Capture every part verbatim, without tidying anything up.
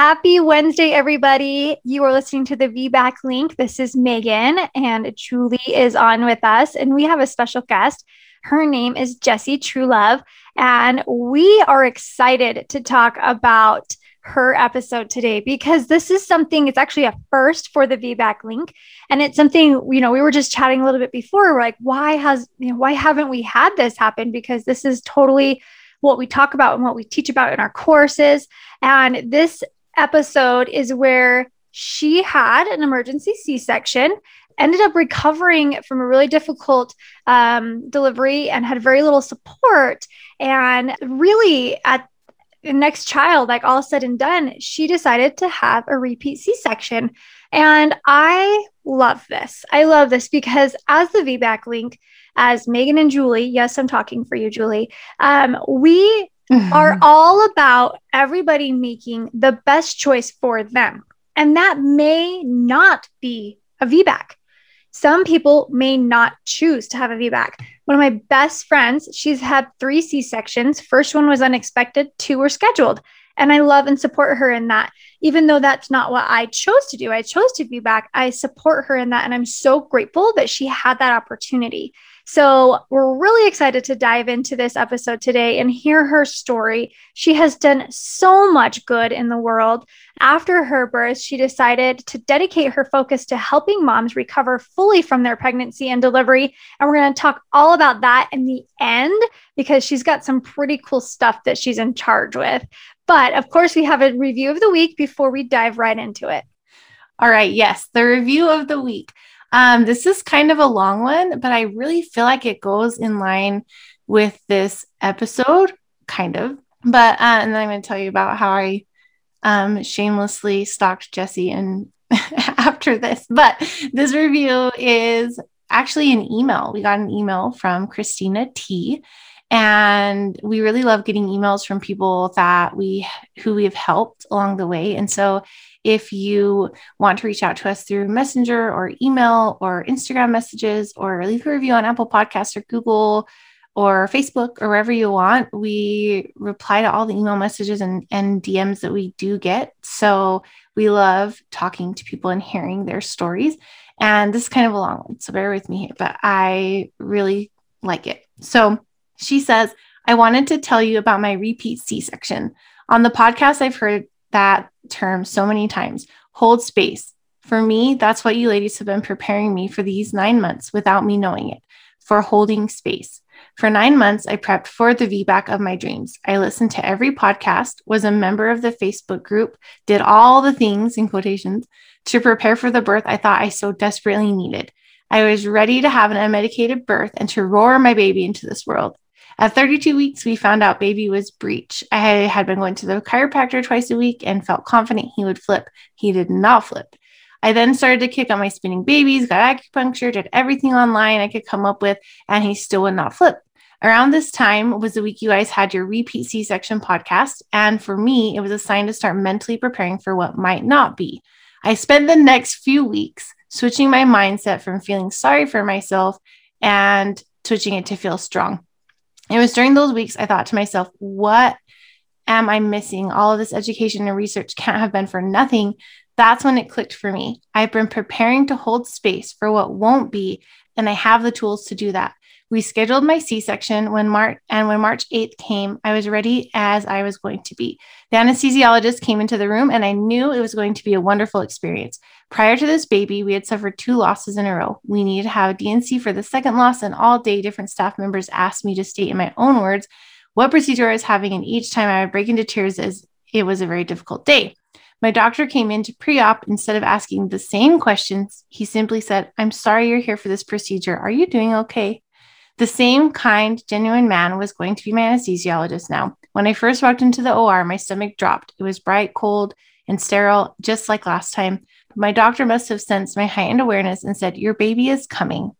Happy Wednesday, everybody. You are listening to the V BAC Link. This is Megan, and Julie is on with us, and we have a special guest. Her name is Jesse Truelove, and we are excited to talk about her episode today because this is something, it's actually a first for the V BAC Link. And it's something, you know, we were just chatting a little bit before. We're like, why has, you know, why haven't we had this happen? Because this is totally what we talk about and what we teach about in our courses. And this episode is where she had an emergency C-section, ended up recovering from a really difficult um, delivery and had very little support. And really at the next child, like all said and done, she decided to have a repeat C-section. And I love this. I love this because as the V BAC Link, as Megan and Julie, yes, I'm talking for you, Julie, um, we mm-hmm. are all about everybody making the best choice for them. And that may not be a V BAC. Some people may not choose to have a V BAC. One of my best friends, she's had three C-sections. First one was unexpected, two were scheduled. And I love and support her in that. Even though that's not what I chose to do, I chose to V BAC, I support her in that. And I'm so grateful that she had that opportunity. So we're really excited to dive into this episode today and hear her story. She has done so much good in the world. After her birth, she decided to dedicate her focus to helping moms recover fully from their pregnancy and delivery. And we're going to talk all about that in the end because she's got some pretty cool stuff that she's in charge with. But of course, we have a review of the week before we dive right into it. All right. Yes. The review of the week. Um, this is kind of a long one, but I really feel like it goes in line with this episode, kind of. But, uh, and then I'm going to tell you about how I um, shamelessly stalked Jesse and after this. But this review is actually an email. We got an email from Christina T., and we really love getting emails from people that we, who we've helped along the way. And so if you want to reach out to us through Messenger or email or Instagram messages, or leave a review on Apple Podcasts or Google or Facebook or wherever you want, we reply to all the email messages and, and D Ms that we do get. So we love talking to people and hearing their stories. And this is kind of a long one, so bear with me, but I really like it. So she says, I wanted to tell you about my repeat C-section. On the podcast, I've heard that term so many times, hold space. For me, that's what you ladies have been preparing me for these nine months without me knowing it, for holding space. For nine months, I prepped for the V BAC of my dreams. I listened to every podcast, was a member of the Facebook group, did all the things, in quotations, to prepare for the birth I thought I so desperately needed. I was ready to have an unmedicated birth and to roar my baby into this world. At thirty-two weeks, we found out baby was breech. I had been going to the chiropractor twice a week and felt confident he would flip. He did not flip. I then started to kick on my spinning babies, got acupuncture, did everything online I could come up with, and he still would not flip. Around this time was the week you guys had your repeat C-section podcast, and for me, it was a sign to start mentally preparing for what might not be. I spent the next few weeks switching my mindset from feeling sorry for myself and switching it to feel strong. It was during those weeks I thought to myself, what am I missing? All of this education and research can't have been for nothing. That's when it clicked for me. I've been preparing to hold space for what won't be, and I have the tools to do that. We scheduled my C-section when March, and when March eighth came, I was ready as I was going to be. The anesthesiologist came into the room, and I knew it was going to be a wonderful experience. Prior to this baby, we had suffered two losses in a row. We needed to have a D and C for the second loss, and all day different staff members asked me to state in my own words what procedure I was having, and each time I would break into tears as it was a very difficult day. My doctor came into pre-op. Instead of asking the same questions, he simply said, I'm sorry you're here for this procedure. Are you doing okay? The same kind, genuine man was going to be my anesthesiologist now. When I first walked into the O R, my stomach dropped. It was bright, cold, and sterile, just like last time. But my doctor must have sensed my heightened awareness and said, your baby is coming.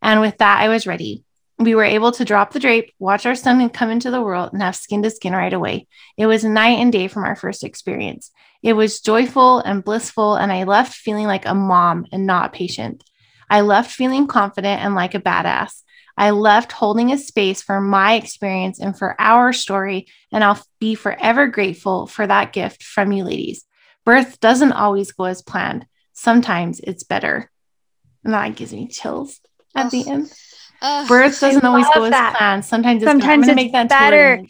And with that, I was ready. We were able to drop the drape, watch our son come into the world, and have skin to skin right away. It was night and day from our first experience. It was joyful and blissful, and I left feeling like a mom and not a patient. I left feeling confident and like a badass. I left holding a space for my experience and for our story, and I'll be forever grateful for that gift from you ladies. Birth doesn't always go as planned. Sometimes it's better. And that gives me chills at oh, the end. Oh, Birth doesn't always go that. as planned. Sometimes it's, Sometimes it's make that better.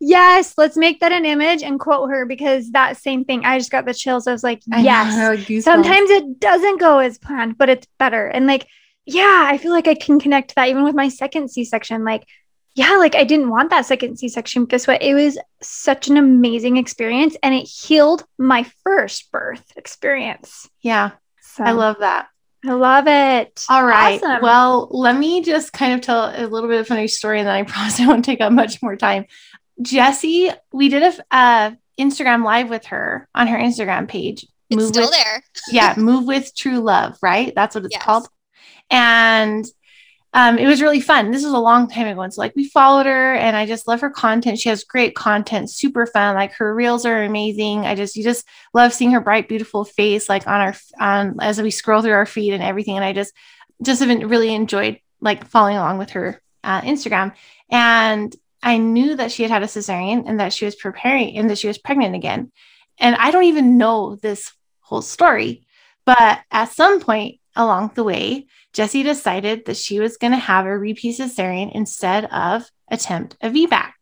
Yes, let's make that an image and quote her, because that same thing, I just got the chills. I was like, I yes, know, sometimes it doesn't go as planned, but it's better. And like, yeah, I feel like I can connect that even with my second C-section. Like, yeah, like I didn't want that second C-section. Guess what? It was such an amazing experience, and it healed my first birth experience. Yeah. So. I love that. I love it. All right. Awesome. Well, let me just kind of tell a little bit of a funny story, and then I promise I won't take up much more time. Jesse, we did a uh, Instagram live with her on her Instagram page. It's Move still with, there. Yeah. Move With Truelove, right? That's what it's yes. called. And um, it was really fun. This was a long time ago. And so like we followed her, and I just love her content. She has great content, super fun. Like her reels are amazing. I just, you just love seeing her bright, beautiful face, like on our, on as we scroll through our feed and everything. And I just, just haven't really enjoyed like following along with her uh, Instagram. And I knew that she had had a cesarean and that she was preparing and that she was pregnant again. And I don't even know this whole story, but at some point along the way, Jesse decided that she was going to have a repeat cesarean instead of attempt a V BAC.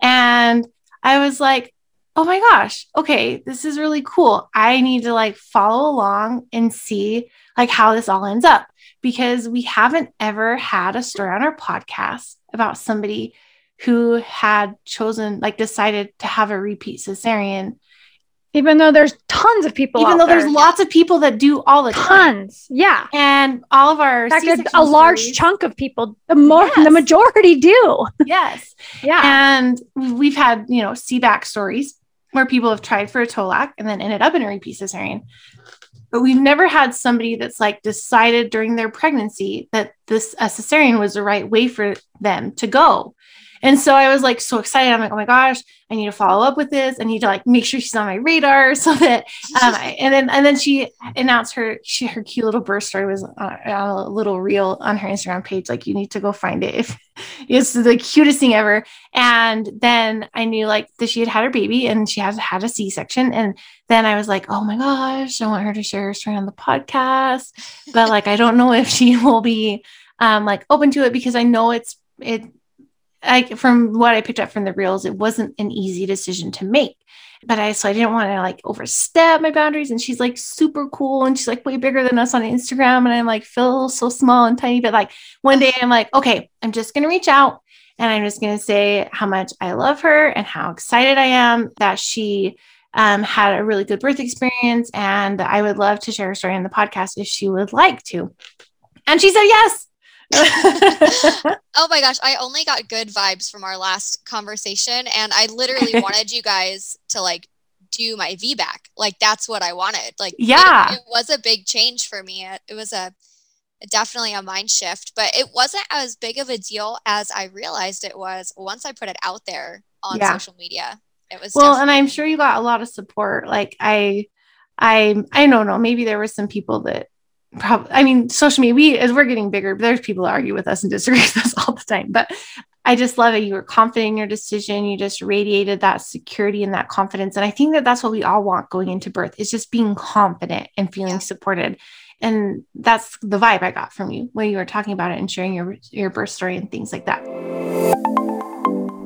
And I was like, oh my gosh, okay, this is really cool. I need to like follow along and see like how this all ends up, because we haven't ever had a story on our podcast about somebody who had chosen, like decided to have a repeat cesarean. Even though there's tons of people Even out though there. There's lots of people that do all the tons, time. Tons, yeah. And all of our fact, a stories, large chunk of people, the more yes. the majority do. Yes. Yeah. And we've had, you know, C BAC stories where people have tried for a T O L A C and then ended up in a repeat cesarean. But we've never had somebody that's like decided during their pregnancy that this a cesarean was the right way for them to go. And so I was like, so excited. I'm like, oh my gosh, I need to follow up with this. I need to like, make sure she's on my radar so that, um, I, and then, and then she announced her, she, her cute little birth story was on, on a little reel on her Instagram page. Like, you need to go find it. If it's the cutest thing ever. And then I knew like that she had had her baby and she has had a C-section. And then I was like, oh my gosh, I want her to share her story on the podcast, but like, I don't know if she will be, um, like open to it, because I know it's, it, like from what I picked up from the reels, it wasn't an easy decision to make, but I, so I didn't want to like overstep my boundaries. And she's like super cool. And she's like way bigger than us on Instagram. And I'm like, feel so small and tiny, but like one day I'm like, okay, I'm just going to reach out and I'm just going to say how much I love her and how excited I am that she um, had a really good birth experience. And I would love to share her story on the podcast if she would like to. And she said, yes. Oh my gosh, I only got good vibes from our last conversation, and I literally wanted you guys to like do my V BAC. Like that's what I wanted. Like yeah, it, it was a big change for me. It, it was a definitely a mind shift, but it wasn't as big of a deal as I realized it was once I put it out there on yeah. social media. It was well, definitely- and I'm sure you got a lot of support. Like I, I, I don't know. Maybe there were some people that. Probably, I mean, social media, we, as we're getting bigger, there's people that argue with us and disagree with us all the time, but I just love it. You were confident in your decision. You just radiated that security and that confidence. And I think that that's what we all want going into birth, is just being confident and feeling yeah. supported. And that's the vibe I got from you when you were talking about it and sharing your, your birth story and things like that.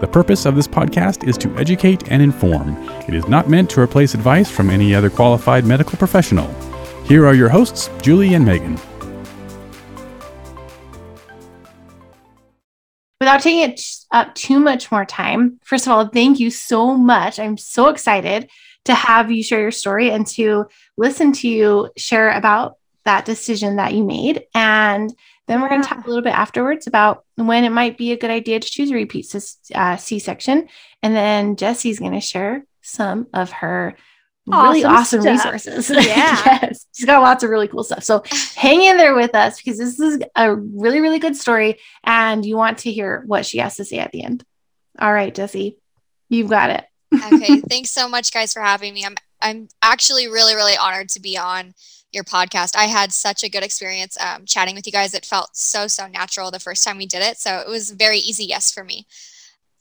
The purpose of this podcast is to educate and inform. It is not meant to replace advice from any other qualified medical professional. Here are your hosts, Julie and Megan. Without taking it up too much more time, first of all, thank you so much. I'm so excited to have you share your story and to listen to you share about that decision that you made. And then we're going to talk a little bit afterwards about when it might be a good idea to choose a repeat uh, C-section. And then Jesse's going to share some of her really awesome, awesome resources. Yeah. Yes. She's got lots of really cool stuff. So hang in there with us, because this is a really, really good story, and you want to hear what she has to say at the end. All right, Jesse, you've got it. Okay. Thanks so much, guys, for having me. I'm, I'm actually really, really honored to be on your podcast. I had such a good experience um, chatting with you guys. It felt so, so natural the first time we did it. So it was a very easy yes for me.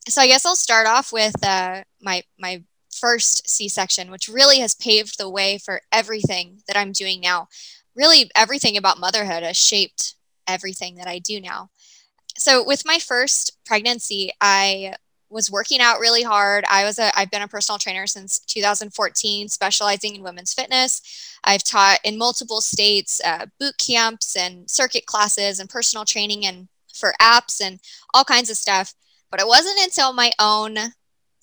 So I guess I'll start off with uh, my, my first C-section, which really has paved the way for everything that I'm doing now. Really, everything about motherhood has shaped everything that I do now. So with my first pregnancy, I was working out really hard. I was a, I've been a personal trainer since two thousand fourteen, specializing in women's fitness. I've taught in multiple states, uh, boot camps and circuit classes and personal training and for apps and all kinds of stuff. But it wasn't until my own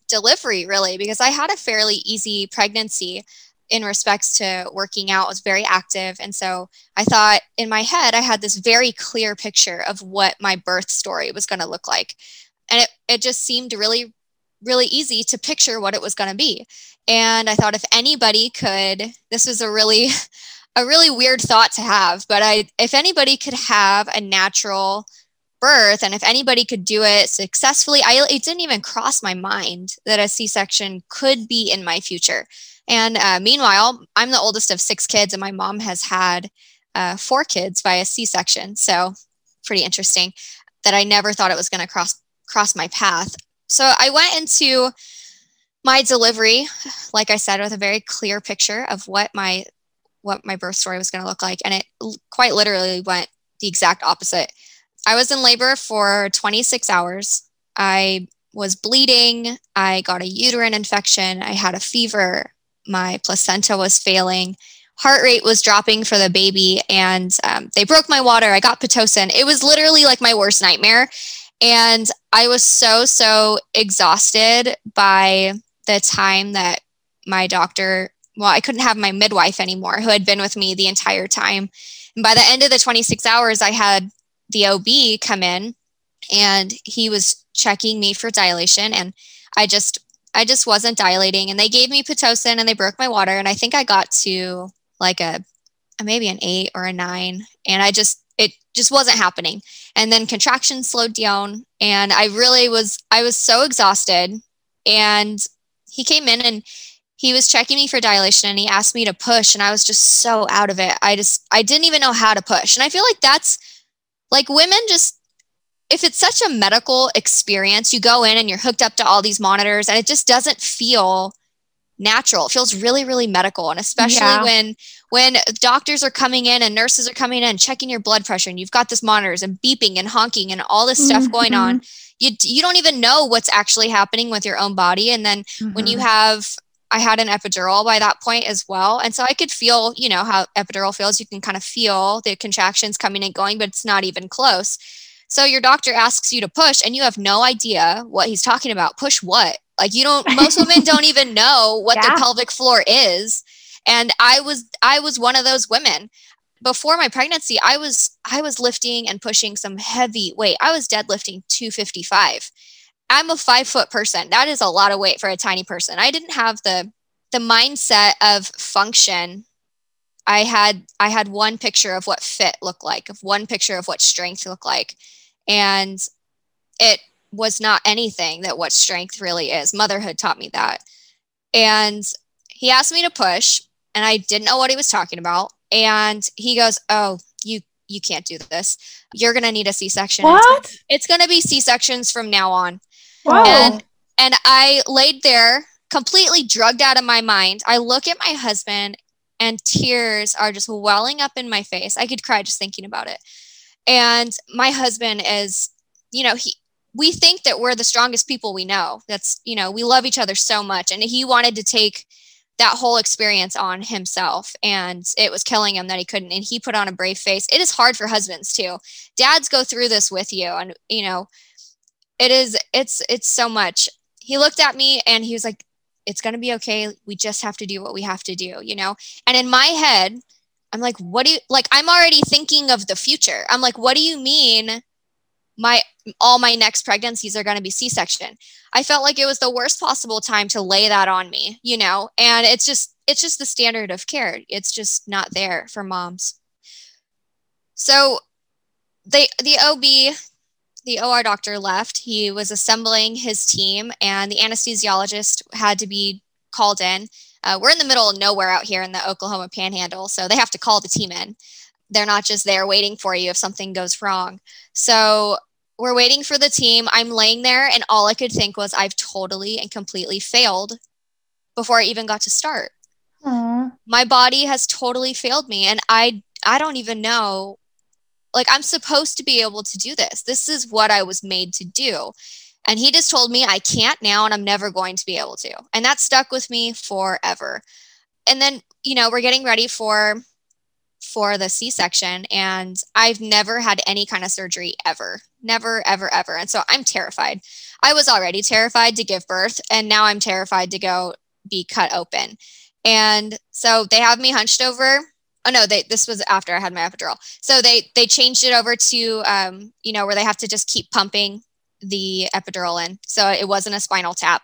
delivery, really, because I had a fairly easy pregnancy in respects to working out. I was very active. And so I thought in my head, I had this very clear picture of what my birth story was going to look like. And it, it just seemed really, really easy to picture what it was going to be. And I thought if anybody could, this was a really, a really weird thought to have, but I, if anybody could have a natural birth, and if anybody could do it successfully, I, it didn't even cross my mind that a C-section could be in my future. And uh, meanwhile, I'm the oldest of six kids, and my mom has had uh, four kids via C-section. So pretty interesting that I never thought it was going to cross cross my path. So I went into my delivery, like I said, with a very clear picture of what my, what my birth story was going to look like. And it l- quite literally went the exact opposite. I was in labor for twenty-six hours. I was bleeding. I got a uterine infection. I had a fever. My placenta was failing. Heart rate was dropping for the baby, and um, they broke my water. I got Pitocin. It was literally like my worst nightmare. And I was so, so exhausted by the time that my doctor, well, I couldn't have my midwife anymore, who had been with me the entire time. And by the end of the twenty-six hours, I had the O B come in, and he was checking me for dilation. And I just, I just wasn't dilating, and they gave me Pitocin and they broke my water. And I think I got to like a, maybe an eight or a nine. And I just, it just wasn't happening. And then contractions slowed down, and I really was, I was so exhausted. And he came in and he was checking me for dilation, and he asked me to push. And I was just so out of it. I just, I didn't even know how to push. And I feel like that's, like, women just, if it's such a medical experience, you go in and you're hooked up to all these monitors, and it just doesn't feel natural. It feels really, really medical. And especially yeah. when, when doctors are coming in and nurses are coming in, checking your blood pressure, and you've got this monitors and beeping and honking and all this stuff mm-hmm. going on, you, you don't even know what's actually happening with your own body. And then mm-hmm. when you have, I had an epidural by that point as well. And so I could feel, you know, how epidural feels. You can kind of feel the contractions coming and going, but it's not even close. So your doctor asks you to push, and you have no idea what he's talking about. Push what? Like, you don't, most women don't even know what yeah. the pelvic floor is. And I was, I was one of those women. Before my pregnancy, I was, I was lifting and pushing some heavy weight. I was deadlifting two fifty-five. I'm a five foot person. That is a lot of weight for a tiny person. I didn't have the the mindset of function. I had I had one picture of what fit looked like, of one picture of what strength looked like. And it was not anything that what strength really is. Motherhood taught me that. And he asked me to push, and I didn't know what he was talking about. And he goes, "Oh, you you can't do this. You're going to need a C-section." What? It's going to be C-sections from now on. Whoa. And and I laid there completely drugged out of my mind. I look at my husband, and tears are just welling up in my face. I could cry just thinking about it. And my husband is, you know, he, we think that we're the strongest people we know. That's, you know, we love each other so much. And he wanted to take that whole experience on himself, and it was killing him that he couldn't. And he put on a brave face. It is hard for husbands too. Dads go through this with you, and, you know, It is, it's, it's so much. He looked at me and he was like, "It's going to be okay. We just have to do what we have to do," you know? And in my head, I'm like, what do you, like, I'm already thinking of the future. I'm like, what do you mean my all my next pregnancies are going to be C-section. I felt like it was the worst possible time to lay that on me, you know, and it's just, it's just the standard of care. It's just not there for moms. So they, the O B, the O R doctor left. He was assembling his team, and the anesthesiologist had to be called in. Uh, we're in the middle of nowhere out here in the Oklahoma Panhandle, so they have to call the team in. They're not just there waiting for you if something goes wrong. So we're waiting for the team. I'm laying there, and all I could think was, I've totally and completely failed before I even got to start. Aww. My body has totally failed me, and I I don't even know. Like, I'm supposed to be able to do this. This is what I was made to do. And he just told me I can't now, and I'm never going to be able to. And that stuck with me forever. And then, you know, we're getting ready for for the C-section, and I've never had any kind of surgery ever, never, ever, ever. And so I'm terrified. I was already terrified to give birth, and now I'm terrified to go be cut open. And so they have me hunched over. Oh no, they, this was after I had my epidural. So they, they changed it over to, um, you know, where they have to just keep pumping the epidural in. So it wasn't a spinal tap.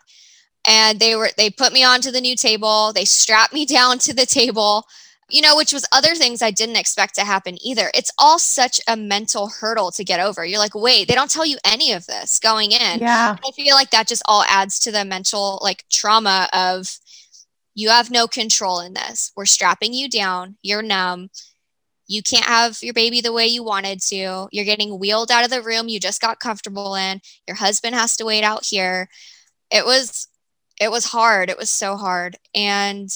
And they were, they put me onto the new table. They strapped me down to the table, you know, which was other things I didn't expect to happen either. It's all such a mental hurdle to get over. You're like, wait, they don't tell you any of this going in. Yeah. I feel like that just all adds to the mental, like, trauma of, you have no control in this. We're strapping you down. You're numb. You can't have your baby the way you wanted to. You're getting wheeled out of the room you just got comfortable in. Your husband has to wait out here. It was, it was hard. It was so hard. And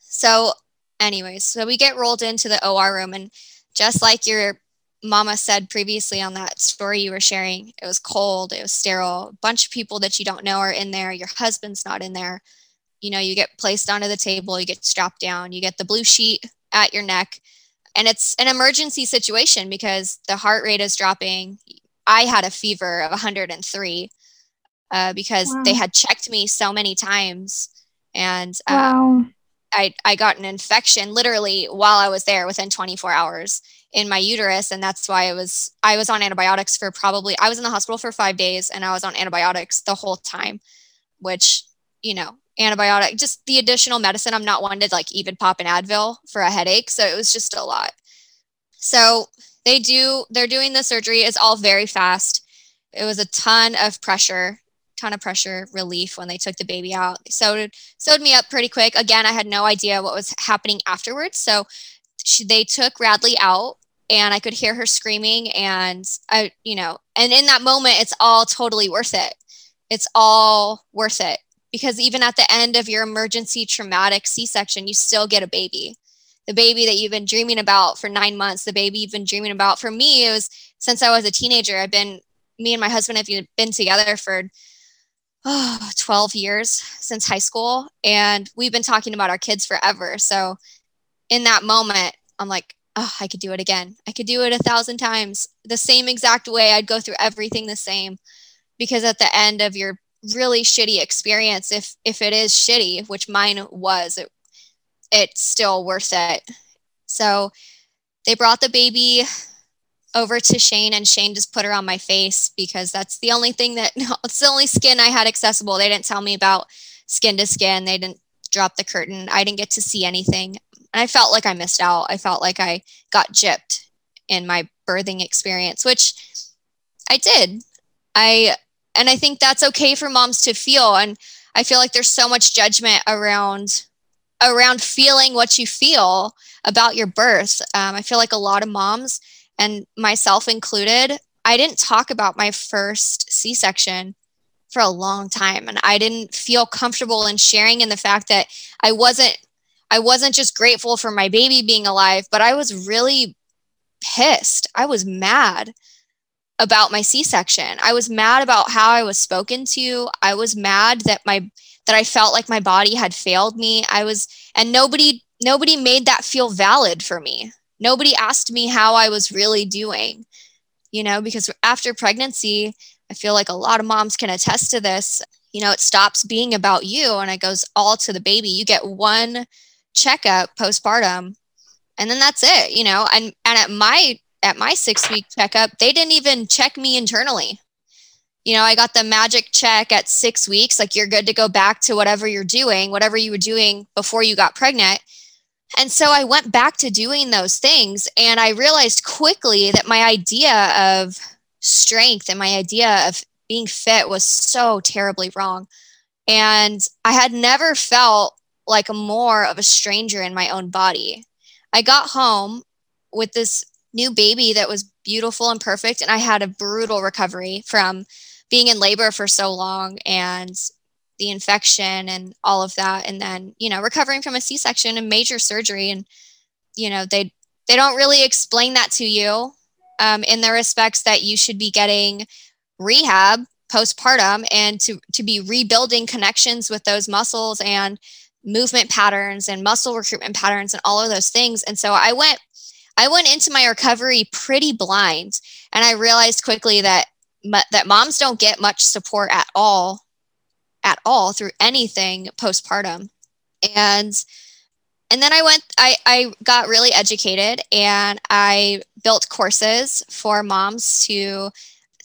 so anyways, so we get rolled into the O R room, and just like your mama said previously on that story you were sharing, it was cold, it was sterile, a bunch of people that you don't know are in there, your husband's not in there. You know, you get placed onto the table, you get strapped down, you get the blue sheet at your neck, and it's an emergency situation because the heart rate is dropping. I had a fever of one hundred three uh, because wow. they had checked me so many times, and um, wow. I, I got an infection literally while I was there within twenty-four hours in my uterus. And that's why I was, I was on antibiotics for probably, I was in the hospital for five days and I was on antibiotics the whole time, which, you know, antibiotic, just the additional medicine. I'm not one to like even pop an Advil for a headache. So it was just a lot. So they do, they're doing the surgery. It's all very fast. It was a ton of pressure. ton of pressure relief when they took the baby out. They sewed, sewed me up pretty quick. Again, I had no idea what was happening afterwards. So she, they took Radley out, and I could hear her screaming, and I, you know, and in that moment, it's all totally worth it. It's all worth it, because even at the end of your emergency traumatic C-section, you still get a baby, the baby that you've been dreaming about for nine months, the baby you've been dreaming about. For me, it was since I was a teenager. I've been, me and my husband have been together for Oh, twelve years since high school. And we've been talking about our kids forever. So in that moment, I'm like, oh, I could do it again. I could do it a thousand times the same exact way. I'd go through everything the same, because at the end of your really shitty experience, if, if it is shitty, which mine was, it, it's still worth it. So they brought the baby over to Shane, and Shane just put her on my face, because that's the only thing that, no, it's the only skin I had accessible. They didn't tell me about skin to skin. They didn't drop the curtain. I didn't get to see anything. And I felt like I missed out. I felt like I got gypped in my birthing experience, which I did. I, and I think that's okay for moms to feel. And I feel like there's so much judgment around, around feeling what you feel about your birth. Um, I feel like a lot of moms, and myself included, I didn't talk about my first C-section for a long time. And I didn't feel comfortable in sharing in the fact that I wasn't, I wasn't just grateful for my baby being alive, but I was really pissed. I was mad about my C-section. I was mad about how I was spoken to. I was mad that my, that I felt like my body had failed me. I was, and nobody, nobody made that feel valid for me. Nobody asked me how I was really doing, you know, because after pregnancy, I feel like a lot of moms can attest to this. You know, it stops being about you and it goes all to the baby. You get one checkup postpartum and then that's it, you know, and, and at my at my six week checkup, they didn't even check me internally. You know, I got the magic check at six weeks. Like, you're good to go back to whatever you're doing, whatever you were doing before you got pregnant. And so I went back to doing those things. And I realized quickly that my idea of strength and my idea of being fit was so terribly wrong. And I had never felt like more of a stranger in my own body. I got home with this new baby that was beautiful and perfect. And I had a brutal recovery from being in labor for so long and the infection and all of that. And then, you know, recovering from a C-section and major surgery. And, you know, they, they don't really explain that to you um, in the respects that you should be getting rehab postpartum and to, to be rebuilding connections with those muscles and movement patterns and muscle recruitment patterns and all of those things. And so I went I went into my recovery pretty blind, and I realized quickly that that moms don't get much support at all, at all through anything postpartum. And and then I went, I, I got really educated, and I built courses for moms to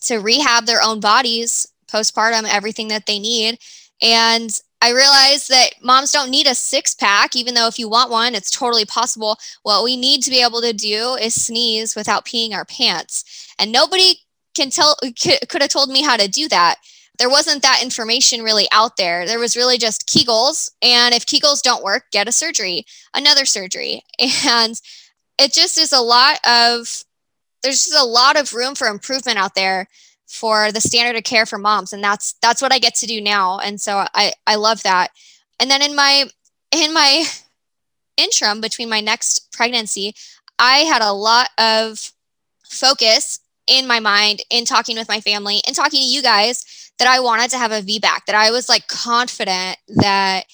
to rehab their own bodies postpartum, everything that they need. And I realized that moms don't need a six pack, even though if you want one, it's totally possible. What we need to be able to do is sneeze without peeing our pants. And nobody can tell, could have told me how to do that. There wasn't that information really out there. There was really just Kegels. And if Kegels don't work, get a surgery, another surgery. And it just is a lot of, there's just a lot of room for improvement out there for the standard of care for moms. And that's, that's what I get to do now. And so I, I love that. And then in my, in my interim between my next pregnancy, I had a lot of focus in my mind, in talking with my family and talking to you guys, that I wanted to have a V BAC, that I was like confident that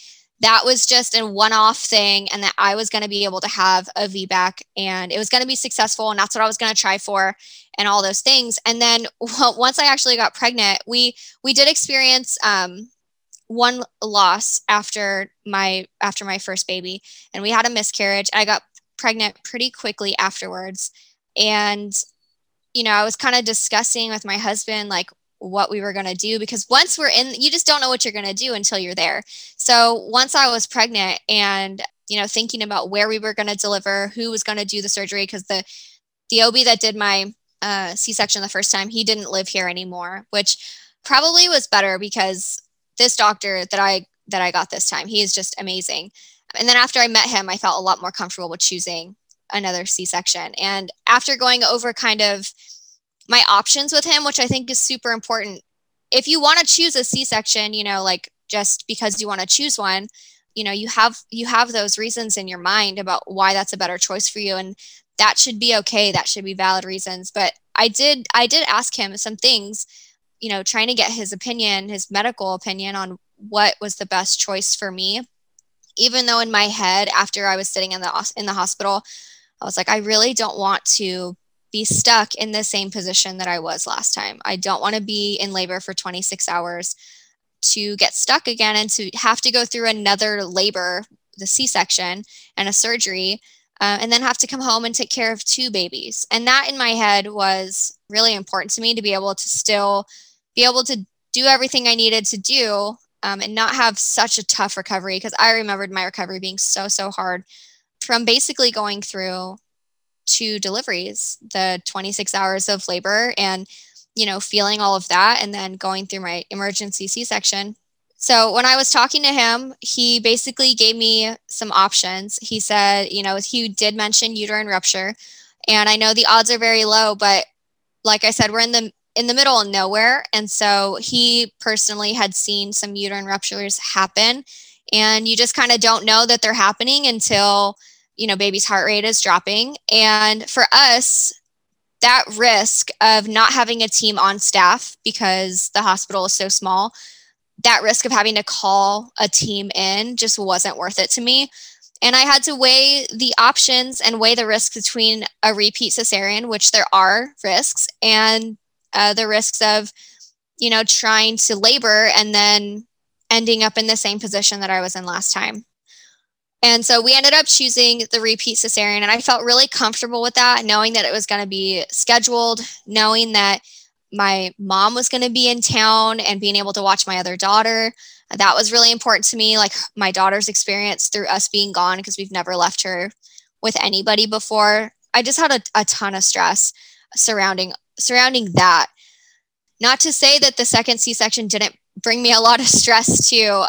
that was just a one-off thing and that I was going to be able to have a V BAC and it was going to be successful. And that's what I was going to try for and all those things. And then well, once I actually got pregnant, we, we did experience um, one loss after my, after my first baby, and we had a miscarriage. I got pregnant pretty quickly afterwards. And, you know, I was kind of discussing with my husband, like, what we were going to do, because once we're in, you just don't know what you're going to do until you're there. So once I was pregnant and, you know, thinking about where we were going to deliver, who was going to do the surgery, because the, the O B that did my uh, C-section the first time, he didn't live here anymore, which probably was better, because this doctor that I, that I got this time, he is just amazing. And then after I met him, I felt a lot more comfortable with choosing another C-section. And after going over kind of my options with him, which I think is super important. If you want to choose a C-section, you know, like just because you want to choose one, you know, you have, you have those reasons in your mind about why that's a better choice for you. And that should be okay. That should be valid reasons. But I did, I did ask him some things, you know, trying to get his opinion, his medical opinion on what was the best choice for me. Even though in my head, after I was sitting in the, in the hospital, I was like, I really don't want to be stuck in the same position that I was last time. I don't want to be in labor for twenty-six hours to get stuck again and to have to go through another labor, the C-section and a surgery, uh, and then have to come home and take care of two babies. And that in my head was really important to me, to be able to still be able to do everything I needed to do um, and not have such a tough recovery. Because I remembered my recovery being so, so hard, from basically going through two deliveries, the twenty-six hours of labor and, you know, feeling all of that, and then going through my emergency C-section. So when I was talking to him, he basically gave me some options. He said, you know, he did mention uterine rupture, and I know the odds are very low, but like I said, we're in the, in the middle of nowhere. And so he personally had seen some uterine ruptures happen, and you just kind of don't know that they're happening until, you know, baby's heart rate is dropping. And for us, that risk of not having a team on staff, because the hospital is so small, that risk of having to call a team in just wasn't worth it to me. And I had to weigh the options and weigh the risks between a repeat cesarean, which there are risks, and uh, the risks of, you know, trying to labor and then ending up in the same position that I was in last time. And so we ended up choosing the repeat cesarean, and I felt really comfortable with that, knowing that it was going to be scheduled, knowing that my mom was going to be in town and being able to watch my other daughter. That was really important to me, like my daughter's experience through us being gone, because we've never left her with anybody before. I just had a, a ton of stress surrounding surrounding that. Not to say that the second C-section didn't bring me a lot of stress too.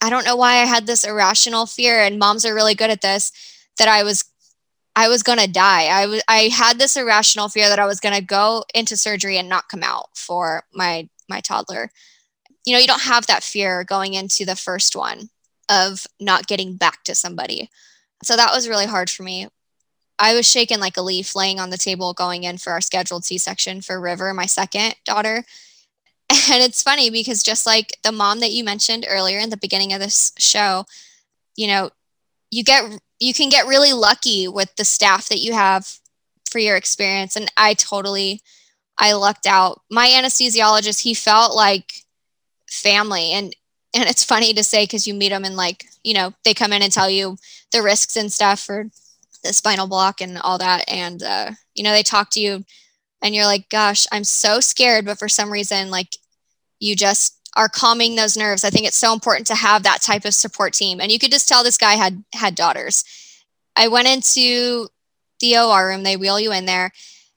I don't know why I had this irrational fear, and moms are really good at this, that I was I was going to die. I, w- I had this irrational fear that I was going to go into surgery and not come out for my my toddler. You know, you don't have that fear going into the first one of not getting back to somebody. So that was really hard for me. I was shaken like a leaf laying on the table going in for our scheduled C-section for River, my second daughter. And it's funny because just like the mom that you mentioned earlier in the beginning of this show, you know, you get you can get really lucky with the staff that you have for your experience. And I totally, I lucked out. My anesthesiologist, he felt like family. And and it's funny to say because you meet them and like, you know, they come in and tell you the risks and stuff for the spinal block and all that. And, uh, you know, they talk to you and you're like, gosh, I'm so scared. But for some reason, like you just are calming those nerves. I think it's so important to have that type of support team. And you could just tell this guy had, had daughters. I went into the O R room, they wheel you in there,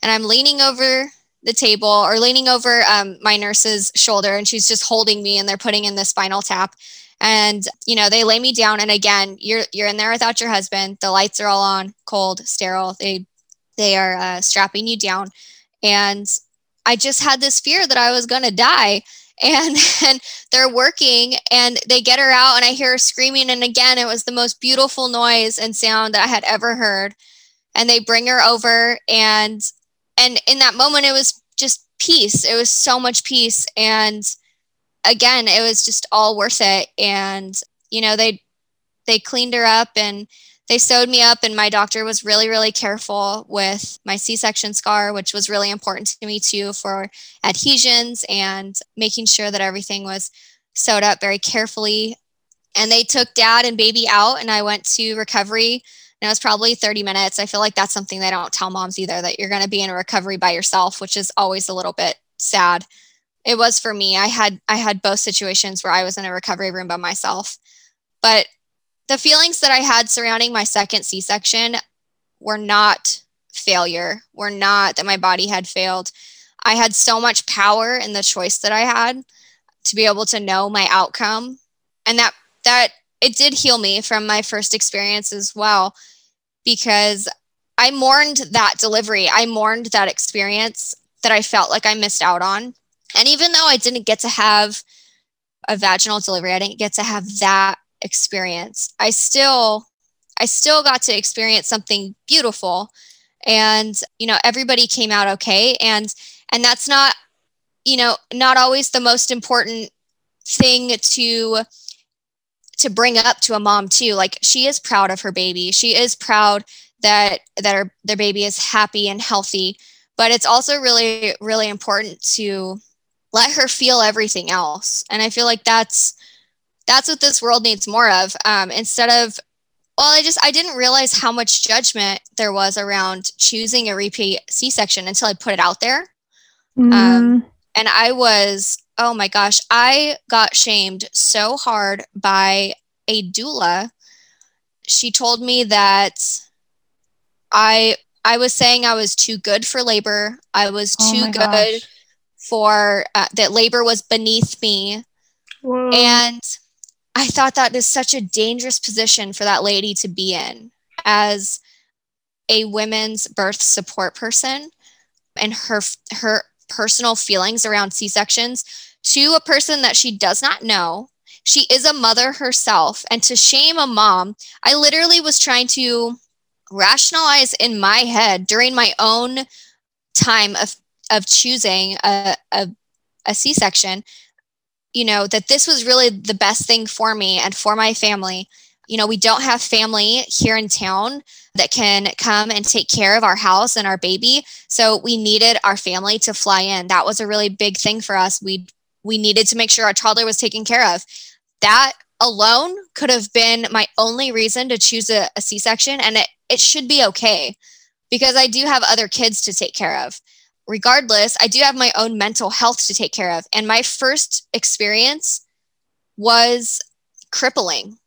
and I'm leaning over the table or leaning over um, my nurse's shoulder. And she's just holding me and they're putting in the spinal tap. And, you know, they lay me down. And again, you're, you're in there without your husband. The lights are all on, cold, sterile. They, they are uh, strapping you down. And I just had this fear that I was going to die, and, and they're working and they get her out and I hear her screaming. And again, it was the most beautiful noise and sound that I had ever heard. And they bring her over. And, and in that moment, it was just peace. It was so much peace. And again, it was just all worth it. And, you know, they, they cleaned her up and they sewed me up, and my doctor was really, really careful with my C-section scar, which was really important to me too, for adhesions and making sure that everything was sewed up very carefully. And they took dad and baby out and I went to recovery, and it was probably thirty minutes. I feel like that's something they don't tell moms either, that you're going to be in a recovery by yourself, which is always a little bit sad. It was for me. I had I had both situations where I was in a recovery room by myself. But the feelings that I had surrounding my second C-section were not failure, were not that my body had failed. I had so much power in the choice that I had to be able to know my outcome. And that that it did heal me from my first experience as well, because I mourned that delivery. I mourned that experience that I felt like I missed out on. And even though I didn't get to have a vaginal delivery, I didn't get to have that experience, I still, I still got to experience something beautiful. And, you know, everybody came out okay. And, and that's not, you know, not always the most important thing to, to bring up to a mom too. Like, she is proud of her baby. She is proud that, that her, their baby is happy and healthy, but it's also really, really important to let her feel everything else. And I feel like that's, that's what this world needs more of. Um, instead of, well, I just, I didn't realize how much judgment there was around choosing a repeat C-section until I put it out there. Mm. Um, and I was, oh my gosh, I got shamed so hard by a doula. She told me that I, I was saying I was too good for labor. I was oh too good gosh. for, uh, that labor was beneath me. Whoa. And I thought that is such a dangerous position for that lady to be in as a women's birth support person, and her her personal feelings around C-sections to a person that she does not know. She is a mother herself, and to shame a mom, I literally was trying to rationalize in my head during my own time of, of choosing a, a, a C-section, you know, that this was really the best thing for me and for my family. You know, we don't have family here in town that can come and take care of our house and our baby. So we needed our family to fly in. That was a really big thing for us. We, we needed to make sure our toddler was taken care of. That alone could have been my only reason to choose a, a C-section. And it, it should be okay because I do have other kids to take care of. Regardless, I do have my own mental health to take care of. And my first experience was crippling.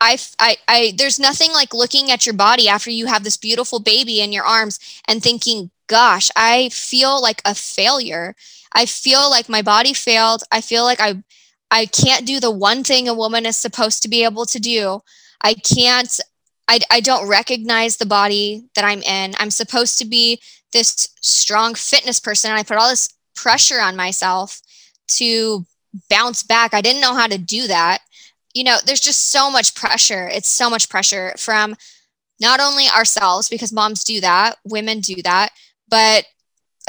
I, I, I, there's nothing like looking at your body after you have this beautiful baby in your arms and thinking, gosh, I feel like a failure. I feel like my body failed. I feel like I, I can't do the one thing a woman is supposed to be able to do. I can't, I, I don't recognize the body that I'm in. I'm supposed to be this strong fitness person. And I put all this pressure on myself to bounce back. I didn't know how to do that. You know, there's just so much pressure. It's so much pressure from not only ourselves, because moms do that, women do that, but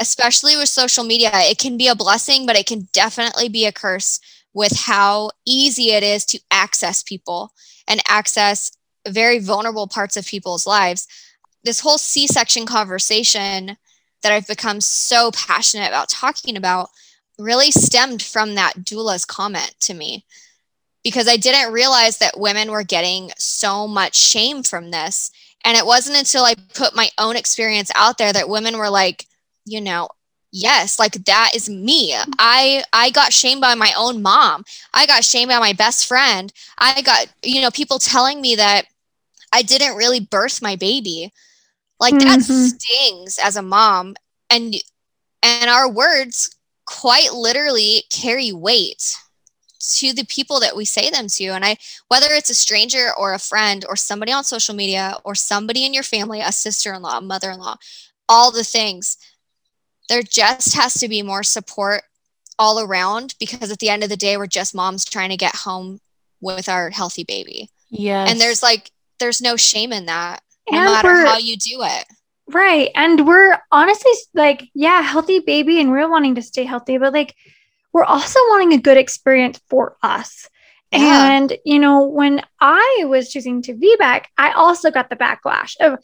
especially with social media, it can be a blessing, but it can definitely be a curse with how easy it is to access people and access very vulnerable parts of people's lives. This whole C-section conversation that I've become so passionate about talking about really stemmed from that doula's comment to me, because I didn't realize that women were getting so much shame from this. And it wasn't until I put my own experience out there that women were like, you know, yes, like that is me. I I got shamed by my own mom. I got shamed by my best friend. I got, you know, people telling me that I didn't really birth my baby. Like mm-hmm. that stings as a mom. And and our words quite literally carry weight to the people that we say them to. And I, whether it's a stranger or a friend or somebody on social media or somebody in your family, a sister-in-law, a mother-in-law, all the things, there just has to be more support all around, because at the end of the day, we're just moms trying to get home with our healthy baby. Yeah. And there's like, there's no shame in that, no matter how you do it. Right. And we're honestly like, yeah, healthy baby, and we're wanting to stay healthy, but like, we're also wanting a good experience for us. Yeah. And, you know, when I was choosing to V BAC, I also got the backlash of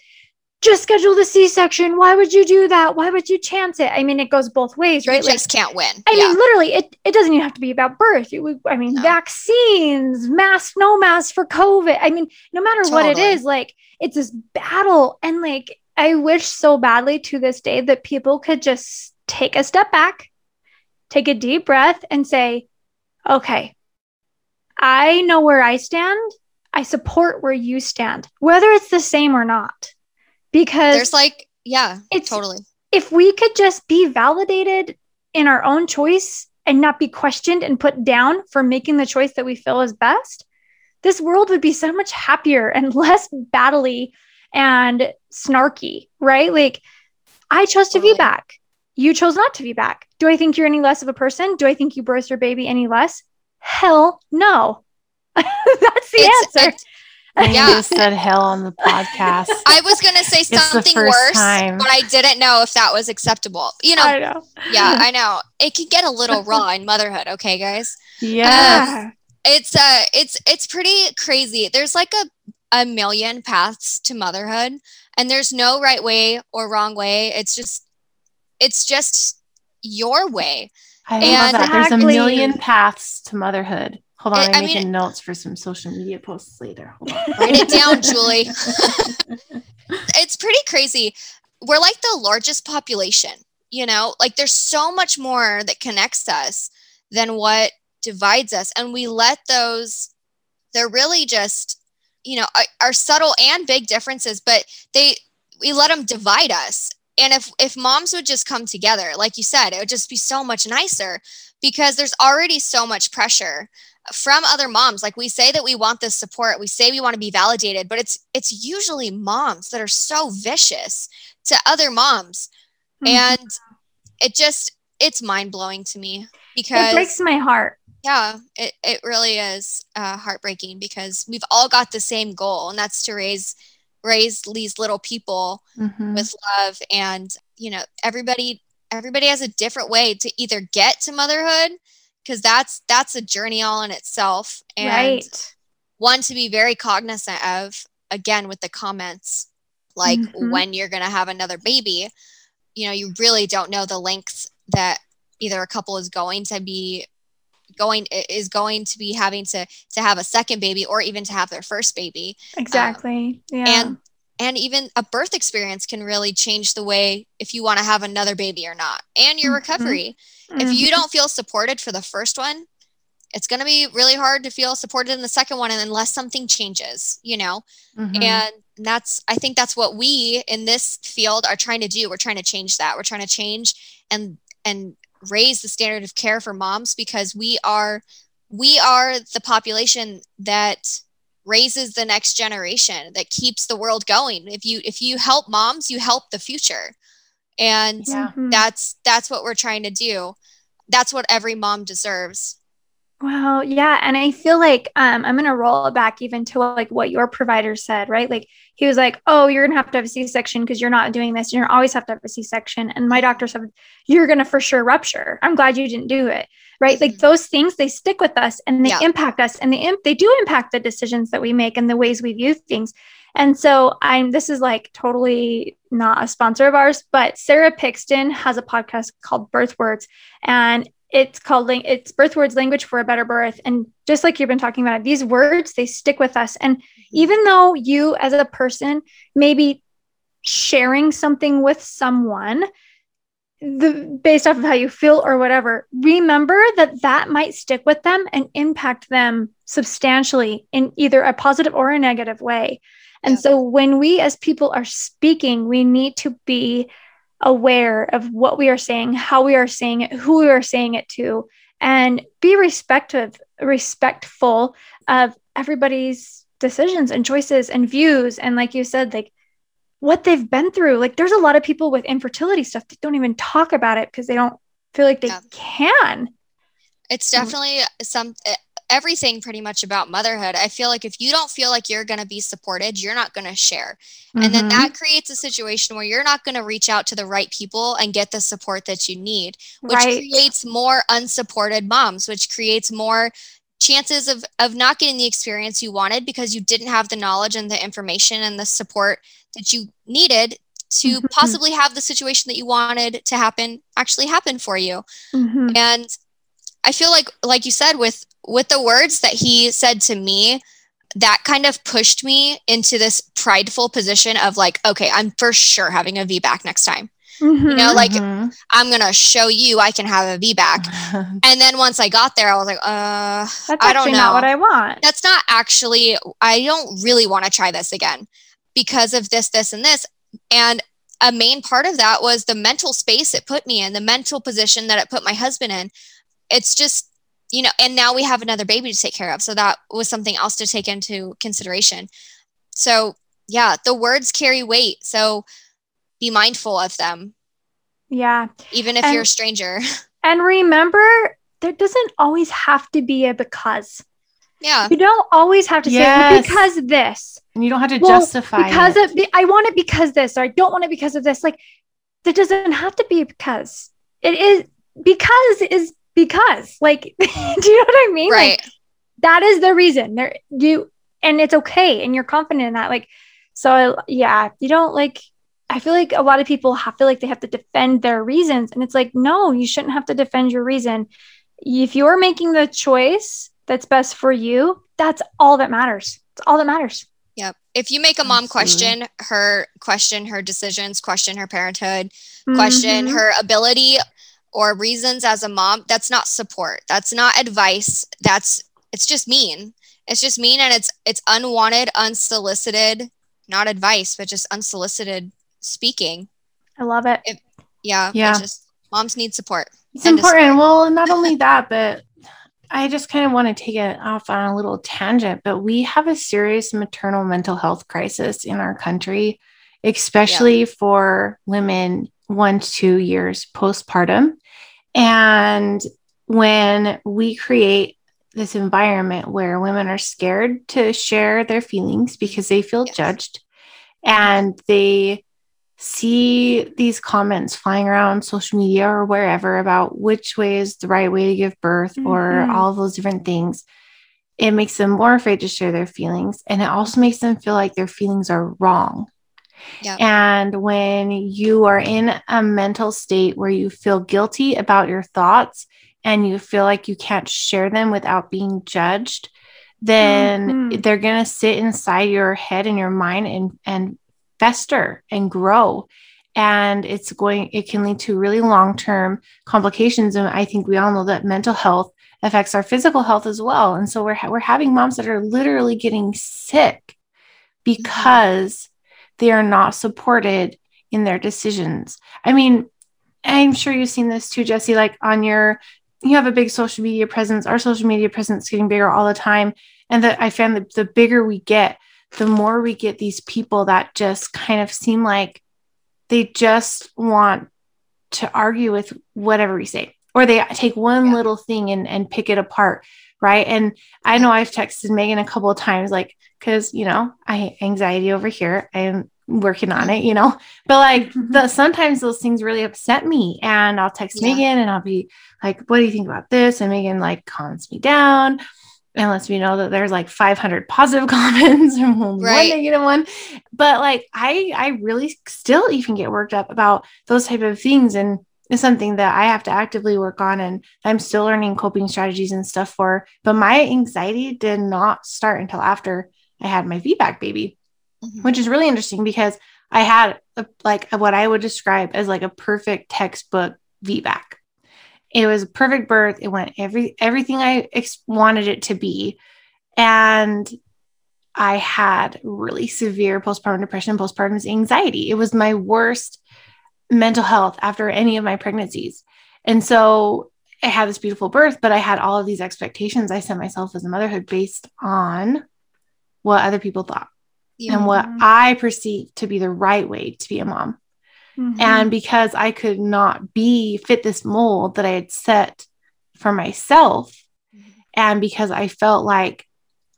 just schedule the C-section. Why would you do that? Why would you chance it? I mean, it goes both ways, right? You just like, can't win. I yeah. mean, literally, it, it doesn't even have to be about birth. It, I mean, no. vaccines, mask, no mask for COVID. I mean, no matter totally. what it is, like, it's this battle. And like, I wish so badly to this day that people could just take a step back, take a deep breath, and say, okay, I know where I stand. I support where you stand, whether it's the same or not. Because there's like, yeah, it's, totally. If we could just be validated in our own choice and not be questioned and put down for making the choice that we feel is best, this world would be so much happier and less battly and snarky, right? Like, I chose totally. to V BAC. You chose not to V BAC. Do I think you're any less of a person? Do I think you birthed your baby any less? Hell no. That's the it's, answer. It's, I yeah. just said hell on the podcast. I was going to say something worse, time. but I didn't know if that was acceptable. You know, I know. Yeah, I know. It can get a little raw in motherhood. Okay, guys. Yeah. Uh, it's, uh, it's, it's pretty crazy. There's like a, a million paths to motherhood, and there's no right way or wrong way. It's just, It's just your way. I love that. There's a million paths to motherhood. Hold on, I'm making notes for some social media posts later. Hold on. Write it down, Julie. It's pretty crazy. We're like the largest population, you know? Like, there's so much more that connects us than what divides us. And we let those, they're really just, you know, our subtle and big differences, but they, we let them divide us. And if, if moms would just come together, like you said, it would just be so much nicer, because there's already so much pressure from other moms. Like, we say that we want this support. We say we want to be validated, but it's, it's usually moms that are so vicious to other moms. Mm-hmm. And it just, it's mind blowing to me, because it breaks my heart. Yeah, it, it really is uh, heartbreaking, because we've all got the same goal, and that's to raise raise these little people mm-hmm. with love. And, you know, everybody, everybody has a different way to either get to motherhood, because that's, that's a journey all in itself. And right. one to be very cognizant of, again, with the comments, like mm-hmm. when you're going to have another baby, you know, you really don't know the lengths that either a couple is going to be going is going to be having to to have a second baby or even to have their first baby. Exactly. Um, yeah. And and even a birth experience can really change the way if you want to have another baby or not, and your mm-hmm. recovery. Mm-hmm. If you don't feel supported for the first one, it's going to be really hard to feel supported in the second one, and unless something changes, you know, mm-hmm. and that's, I think that's what we in this field are trying to do. We're trying to change that. We're trying to change and, and raise the standard of care for moms, because we are, we are the population that raises the next generation, that keeps the world going. If you, if you help moms, you help the future. And yeah. that's, that's what we're trying to do. That's what every mom deserves. Wow. Yeah. And I feel like um, I'm going to roll it back even to like what your provider said, right? Like he was like, oh, you're going to have to have a C-section because you're not doing this. You always have to have a C-section. And my doctor said, you're going to for sure rupture. I'm glad you didn't do it. Right. Like those things, they stick with us and they yeah. impact us, and they, they do impact the decisions that we make and the ways we view things. And so I'm, this is like totally not a sponsor of ours, but Sarah Pixton has a podcast called Birth Words, and it's called, it's Birth Words, Language for a Better Birth. And just like you've been talking about, these words, they stick with us. And even though you as a person may be sharing something with someone, the, based off of how you feel or whatever, remember that that might stick with them and impact them substantially in either a positive or a negative way. And yeah. so when we as people are speaking, we need to be aware of what we are saying, how we are saying it, who we are saying it to, and be respectful, respectful of everybody's decisions and choices and views. And like you said, like what they've been through, like there's a lot of people with infertility stuff that don't even talk about it because they don't feel like they yeah. can. It's definitely some, everything pretty much about motherhood. I feel like if you don't feel like you're going to be supported, you're not going to share. Mm-hmm. And then that creates a situation where you're not going to reach out to the right people and get the support that you need, which right. creates more unsupported moms, which creates more chances of, of not getting the experience you wanted because you didn't have the knowledge and the information and the support that you needed to mm-hmm. possibly have the situation that you wanted to happen actually happen for you. Mm-hmm. And I feel like, like you said, with, with the words that he said to me, that kind of pushed me into this prideful position of like, okay, I'm for sure having a V BAC next time. Mm-hmm, you know, like mm-hmm. I'm going to show you I can have a V BAC. And then once I got there, I was like, uh, that's I don't know. That's actually not what I want. That's not actually, I don't really want to try this again because of this, this, and this. And a main part of that was the mental space it put me in, the mental position that it put my husband in. It's just, you know, and now we have another baby to take care of. So that was something else to take into consideration. So yeah, the words carry weight. So be mindful of them. Yeah. Even if and, you're a stranger. And remember, there doesn't always have to be a because. Yeah. You don't always have to yes. say because this. And you don't have to well, justify because it. Of, I want it because this, or I don't want it because of this. Like, there doesn't have to be a because. It is because is Because like, do you know what I mean? Right. Like, that is the reason there you, and it's okay. And you're confident in that. Like, so yeah, you don't like, I feel like a lot of people have, feel like they have to defend their reasons. And it's like, no, you shouldn't have to defend your reason. If you're making the choice that's best for you, that's all that matters. It's all that matters. Yep. If you make a mom question her, question her decisions, question her parenthood, question mm-hmm. her ability or reasons as a mom, that's not support. That's not advice. That's, it's just mean. It's just mean. And it's, it's unwanted, unsolicited, not advice, but just unsolicited speaking. I love it. it yeah. Yeah. It just, moms need support. It's important. Well, not only that, but I just kind of want to take it off on a little tangent, but we have a serious maternal mental health crisis in our country, especially yeah. for women one, two years postpartum. And when we create this environment where women are scared to share their feelings because they feel yes. judged, and they see these comments flying around social media or wherever about which way is the right way to give birth mm-hmm. or all those different things, it makes them more afraid to share their feelings. And it also makes them feel like their feelings are wrong. Yep. And when you are in a mental state where you feel guilty about your thoughts and you feel like you can't share them without being judged, then mm-hmm. they're going to sit inside your head and your mind and, and fester and grow. And it's going, it can lead to really long-term complications. And I think we all know that mental health affects our physical health as well. And so we're, we're having moms that are literally getting sick because they are not supported in their decisions. I mean, I'm sure you've seen this too, Jesse, like on your, you have a big social media presence. Our social media presence is getting bigger all the time. And that I found that the bigger we get, the more we get these people that just kind of seem like they just want to argue with whatever we say, or they take one yeah. little thing and, and pick it apart. Right. And I know I've texted Megan a couple of times, like, cause you know, I anxiety over here. I am working on it, you know, but like the, sometimes those things really upset me, and I'll text yeah. Megan and I'll be like, what do you think about this? And Megan like calms me down and lets me know that there's like five hundred positive comments and one right. negative one. But like, I, I really still even get worked up about those type of things. And it's something that I have to actively work on, and I'm still learning coping strategies and stuff for, but my anxiety did not start until after I had my V BAC baby, mm-hmm. which is really interesting because I had a, like what I would describe as like a perfect textbook V BAC. It was a perfect birth. It went every, everything I ex- wanted it to be. And I had really severe postpartum depression, postpartum anxiety. It was my worst mental health after any of my pregnancies. And so I had this beautiful birth, but I had all of these expectations I set myself as a motherhood based on what other people thought yeah. and what I perceived to be the right way to be a mom. Mm-hmm. And because I could not be fit this mold that I had set for myself, mm-hmm. and because I felt like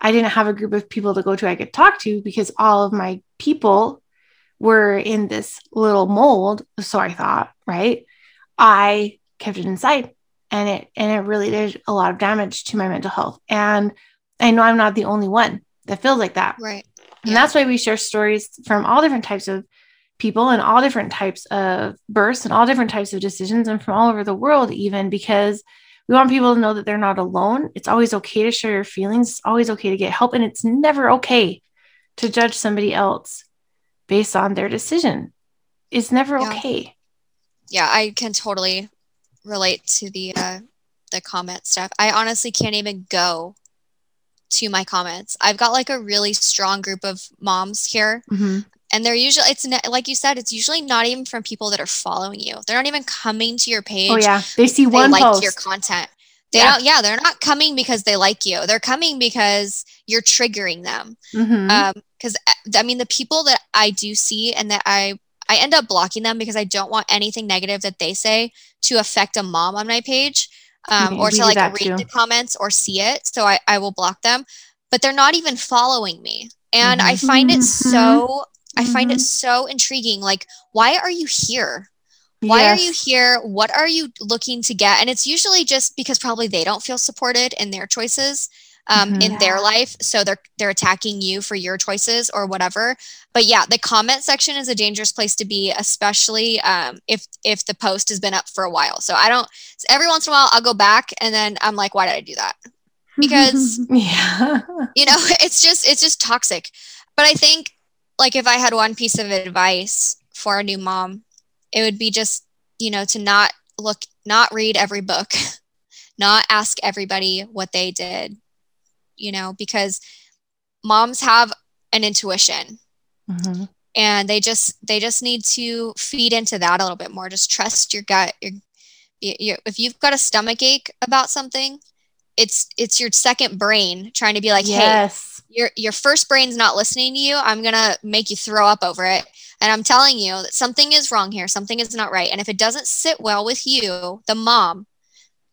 I didn't have a group of people to go to I could talk to, because all of my people were in this little mold. So I thought, right, I kept it inside, and it, and it really did a lot of damage to my mental health. And I know I'm not the only one that feels like that. Right. And yeah. that's why we share stories from all different types of people and all different types of births and all different types of decisions, and from all over the world, even, because we want people to know that they're not alone. It's always okay to share your feelings. It's always okay to get help. And it's never okay to judge somebody else based on their decision. It's never yeah. okay. Yeah, I can totally relate to the uh, the comment stuff. I honestly can't even go to my comments. I've got like a really strong group of moms here, mm-hmm. and they're usually, it's ne- like you said, it's usually not even from people that are following you. They're not even coming to your page. Oh yeah, they see one they post. Like your content. They yeah. don't. Yeah, they're not coming because they like you. They're coming because you're triggering them. Mm-hmm. Um, Because I mean, the people that I do see, and that I, I end up blocking them because I don't want anything negative that they say to affect a mom on my page, um, mm-hmm. or to like read too. the comments or see it. So I, I will block them, but they're not even following me. And mm-hmm. I find it so, mm-hmm. I find it so intriguing. Like, why are you here? Why yes. are you here? What are you looking to get? And it's usually just because probably they don't feel supported in their choices. Um, mm-hmm. in their life. So they're, they're attacking you for your choices or whatever. But yeah, the comment section is a dangerous place to be, especially, um, if, if the post has been up for a while. So I don't, so every once in a while I'll go back and then I'm like, why did I do that? Because, yeah. you know, it's just, it's just toxic. But I think like if I had one piece of advice for a new mom, it would be just, you know, to not look, not read every book, not ask everybody what they did. You know, because moms have an intuition, mm-hmm. and they just, they just need to feed into that a little bit more. Just trust your gut. Your, your, if you've got a stomach ache about something, it's, it's your second brain trying to be like, yes. Hey, your, your first brain's not listening to you. I'm going to make you throw up over it. And I'm telling you that something is wrong here. Something is not right. And if it doesn't sit well with you, the mom,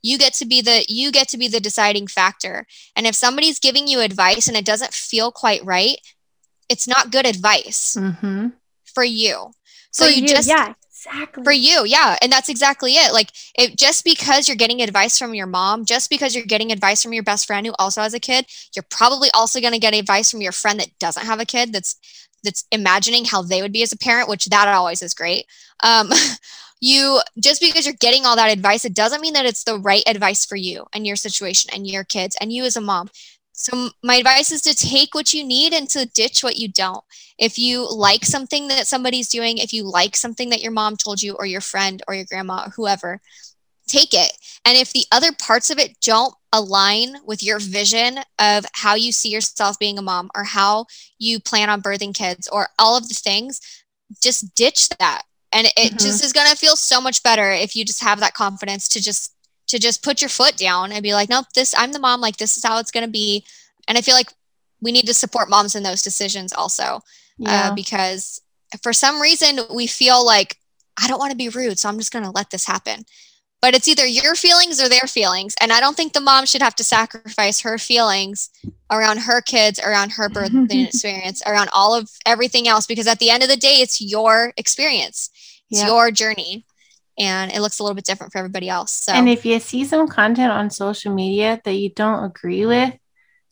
You get to be the you get to be the deciding factor. And if somebody's giving you advice and it doesn't feel quite right, it's not good advice mm-hmm. for you. So for you, you just yeah, exactly. for you, yeah, and that's exactly it. Like it, just because you're getting advice from your mom, just because you're getting advice from your best friend who also has a kid, you're probably also going to get advice from your friend that doesn't have a kid. That's that's imagining how they would be as a parent, which that always is great. Um, you, just because you're getting all that advice, it doesn't mean that it's the right advice for you and your situation and your kids and you as a mom. So my advice is to take what you need and to ditch what you don't. If you like something that somebody's doing, if you like something that your mom told you or your friend or your grandma or whoever, take it. And if the other parts of it don't align with your vision of how you see yourself being a mom or how you plan on birthing kids or all of the things, just ditch that. And it mm-hmm. just is going to feel so much better if you just have that confidence to just to just put your foot down and be like, nope, this, I'm the mom, like, this is how it's going to be. And I feel like we need to support moms in those decisions also, yeah. uh, because for some reason we feel like, I don't want to be rude, so I'm just going to let this happen. But it's either your feelings or their feelings. And I don't think the mom should have to sacrifice her feelings around her kids, around her birthing experience, around all of everything else, because at the end of the day, it's your experience. It's yeah. your journey. And it looks a little bit different for everybody else. So, and if you see some content on social media that you don't agree with,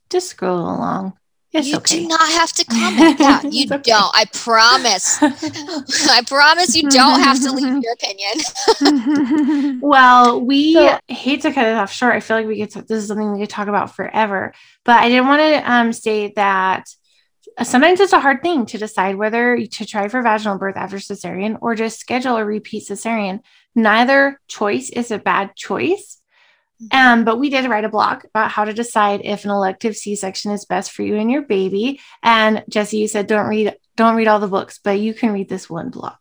just scroll along. It's you okay. do not have to comment that. You okay. don't. I promise. I promise you don't have to leave your opinion. Well, we so, hate to cut it off short. I feel like we could. T- this is something we could talk about forever. But I didn't want to um, say that sometimes it's a hard thing to decide whether to try for vaginal birth after cesarean or just schedule a repeat cesarean. Neither choice is a bad choice. Um, but we did write a blog about how to decide if an elective C-section is best for you and your baby. And Jesse, you said, don't read, don't read all the books, but you can read this one blog.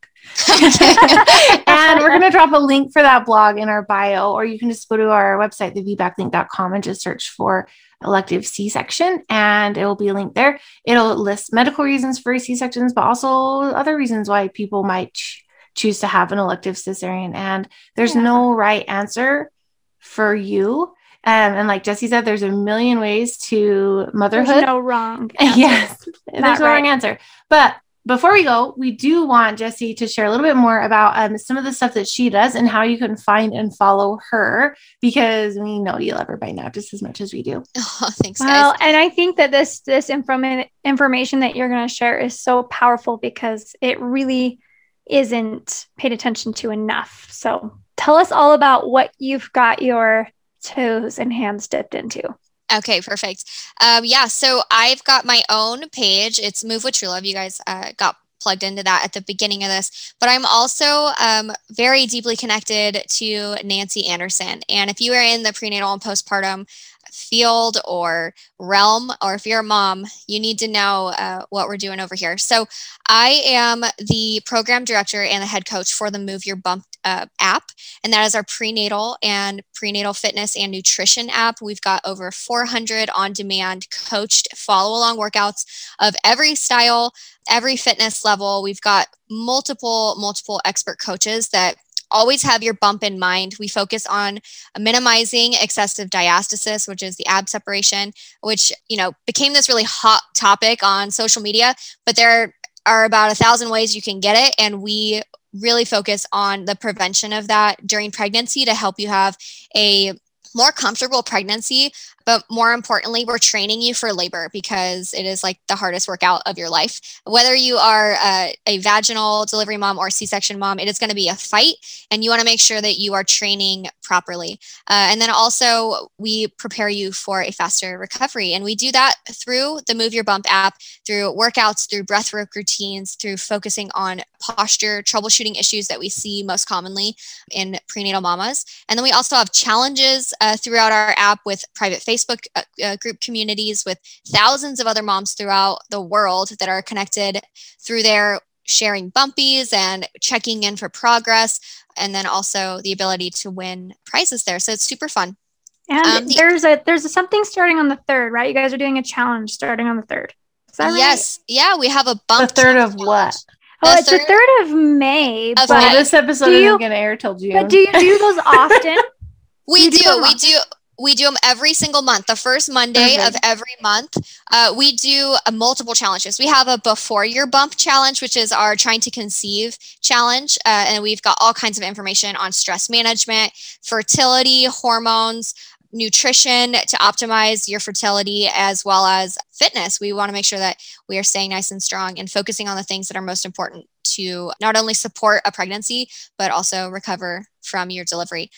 And we're going to drop a link for that blog in our bio, or you can just go to our website, the v bac link dot com, and just search for elective C-section, and it will be a link there. It'll list medical reasons for C-sections, but also other reasons why people might ch- choose to have an elective cesarean. And there's yeah. no right answer for you. Um, and like Jesse said, there's a million ways to motherhood. There's no wrong answer. Yes, there's Not no right. wrong answer. But before we go, we do want Jesse to share a little bit more about um, some of the stuff that she does and how you can find and follow her, because we know you love her by now just as much as we do. Oh, thanks, guys. Well, and I think that this, this informa- information that you're going to share is so powerful because it really isn't paid attention to enough. So tell us all about what you've got your toes and hands dipped into. Okay, perfect. Um, yeah, so I've got my own page. It's Move With Truelove. You guys uh, got plugged into that at the beginning of this. But I'm also um, very deeply connected to Nancy Anderson. And if you are in the prenatal and postpartum field or realm, or if you're a mom, you need to know uh, what we're doing over here. So I am the program director and the head coach for the Move Your Bump uh, app. And that is our prenatal and prenatal fitness and nutrition app. We've got over four hundred on-demand coached follow-along workouts of every style, every fitness level. We've got multiple, multiple expert coaches that always have your bump in mind. We focus on minimizing excessive diastasis, which is the ab separation, which, you know, became this really hot topic on social media, but there are about a thousand ways you can get it. And we really focus on the prevention of that during pregnancy to help you have a more comfortable pregnancy. But more importantly, we're training you for labor, because it is like the hardest workout of your life. Whether you are uh, a vaginal delivery mom or C-section mom, it is going to be a fight, and you want to make sure that you are training properly. Uh, and then also we prepare you for a faster recovery. And we do that through the Move Your Bump app, through workouts, through breathwork routines, through focusing on posture, troubleshooting issues that we see most commonly in prenatal mamas. And then we also have challenges uh, throughout our app with private Facebook Facebook uh, group communities with thousands of other moms throughout the world that are connected through their sharing bumpies and checking in for progress, and then also the ability to win prizes there. So it's super fun. And um, the- there's a there's a something starting on the third, right? You guys are doing a challenge starting on the third. Is that yes. Right? Yeah, we have a bump. The third of challenge. What? Oh, it's the third of May. Of but May. This episode do isn't you, gonna air till June. But do you do those often? we do. do we do. We do them every single month, the first Monday mm-hmm. of every month. Uh, we do uh, multiple challenges. We have a Before Your Bump challenge, which is our Trying to Conceive challenge. Uh, and we've got all kinds of information on stress management, fertility, hormones, nutrition to optimize your fertility, as well as fitness. We want to make sure that we are staying nice and strong and focusing on the things that are most important to not only support a pregnancy, but also recover from your delivery.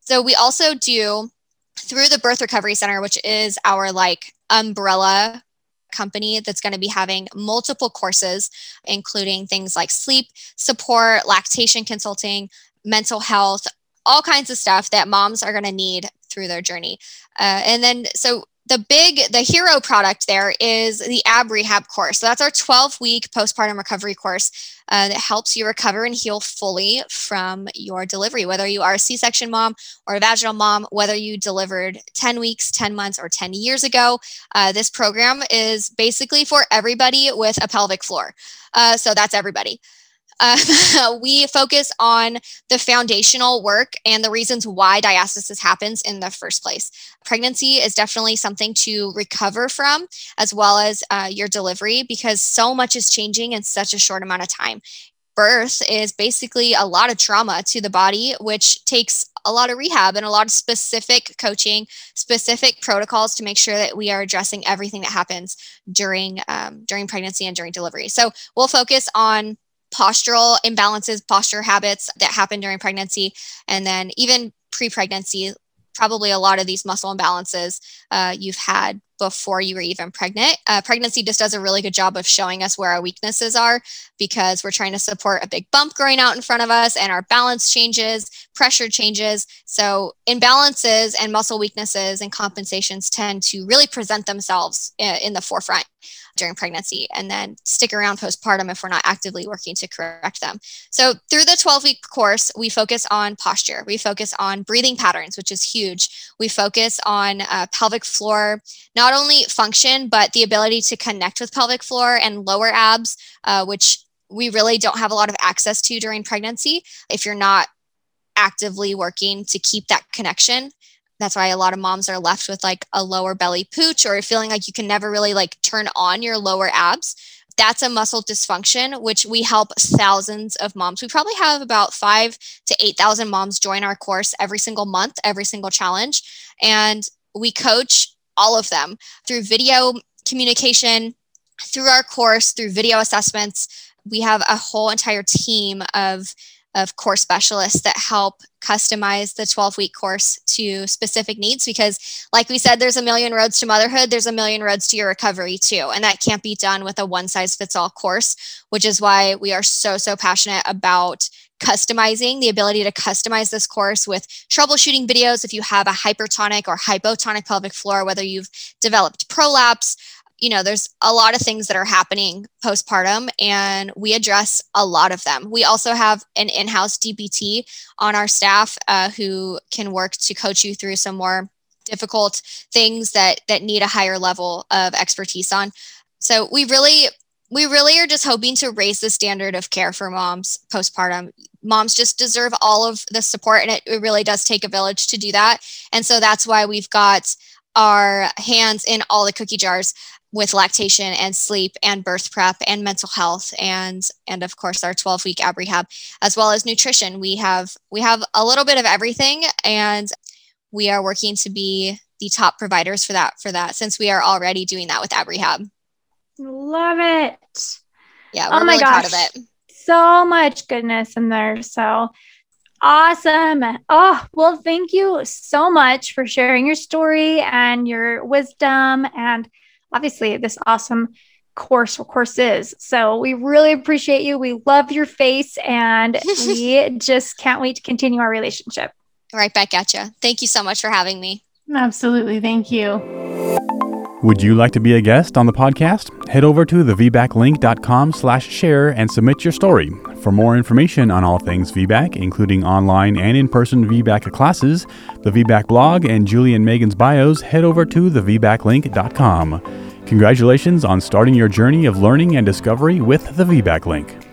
So we also do, through the Birth Recovery Center, which is our like umbrella company that's going to be having multiple courses, including things like sleep support, lactation consulting, mental health, all kinds of stuff that moms are going to need through their journey. Uh, and then, so the big, the hero product there is the A B Rehab course. So that's our twelve week postpartum recovery course uh, that helps you recover and heal fully from your delivery, whether you are a C-section mom or a vaginal mom, whether you delivered ten weeks, ten months, or ten years ago. Uh, this program is basically for everybody with a pelvic floor. Uh, so that's everybody. Uh, we focus on the foundational work and the reasons why diastasis happens in the first place. Pregnancy is definitely something to recover from, as well as uh, your delivery, because so much is changing in such a short amount of time. Birth is basically a lot of trauma to the body, which takes a lot of rehab and a lot of specific coaching, specific protocols to make sure that we are addressing everything that happens during um, during pregnancy and during delivery. So we'll focus on postural imbalances, posture habits that happen during pregnancy, and then even pre-pregnancy, probably a lot of these muscle imbalances uh, you've had before you were even pregnant. Uh, pregnancy just does a really good job of showing us where our weaknesses are, because we're trying to support a big bump growing out in front of us, and our balance changes, pressure changes. So imbalances and muscle weaknesses and compensations tend to really present themselves in the forefront during pregnancy, and then stick around postpartum if we're not actively working to correct them. So through the twelve week course, we focus on posture. We focus on breathing patterns, which is huge. We focus on uh, pelvic floor, not only function, but the ability to connect with pelvic floor and lower abs, uh, which we really don't have a lot of access to during pregnancy if you're not actively working to keep that connection. That's why a lot of moms are left with like a lower belly pooch, or feeling like you can never really like turn on your lower abs. That's a muscle dysfunction, which we help thousands of moms. We probably have about five to eight thousand moms join our course every single month, every single challenge. And we coach all of them through video communication, through our course, through video assessments. We have a whole entire team of of course specialists that help customize the twelve week course to specific needs, because like we said, there's a million roads to motherhood. There's a million roads to your recovery too. And that can't be done with a one size fits all course, which is why we are so, so passionate about customizing, the ability to customize this course with troubleshooting videos. If you have a hypertonic or hypotonic pelvic floor, whether you've developed prolapse, you know, there's a lot of things that are happening postpartum, and we address a lot of them. We also have an in-house D B T on our staff uh, who can work to coach you through some more difficult things that that need a higher level of expertise on. So we really, we really are just hoping to raise the standard of care for moms postpartum. Moms just deserve all of the support, and it, it really does take a village to do that. And so that's why we've got our hands in all the cookie jars with lactation and sleep and birth prep and mental health, and and of course our twelve week A B Rehab, as well as nutrition. We have we have a little bit of everything, and we are working to be the top providers for that for that since we are already doing that with A B Rehab. Love it. Yeah, we're oh my really gosh. proud of it. So much goodness in there. So awesome. Oh, well, thank you so much for sharing your story and your wisdom, and obviously this awesome course or courses. So we really appreciate you. We love your face, and we just can't wait to continue our relationship. Right back at you. Thank you so much for having me. Absolutely. Thank you. Would you like to be a guest on the podcast? Head over to the v bac link dot com slash share and submit your story. For more information on all things V BAC, including online and in-person V BAC classes, the V BAC blog, and Julie and Megan's bios, head over to the v bac link dot com. Congratulations on starting your journey of learning and discovery with the V BAC Link.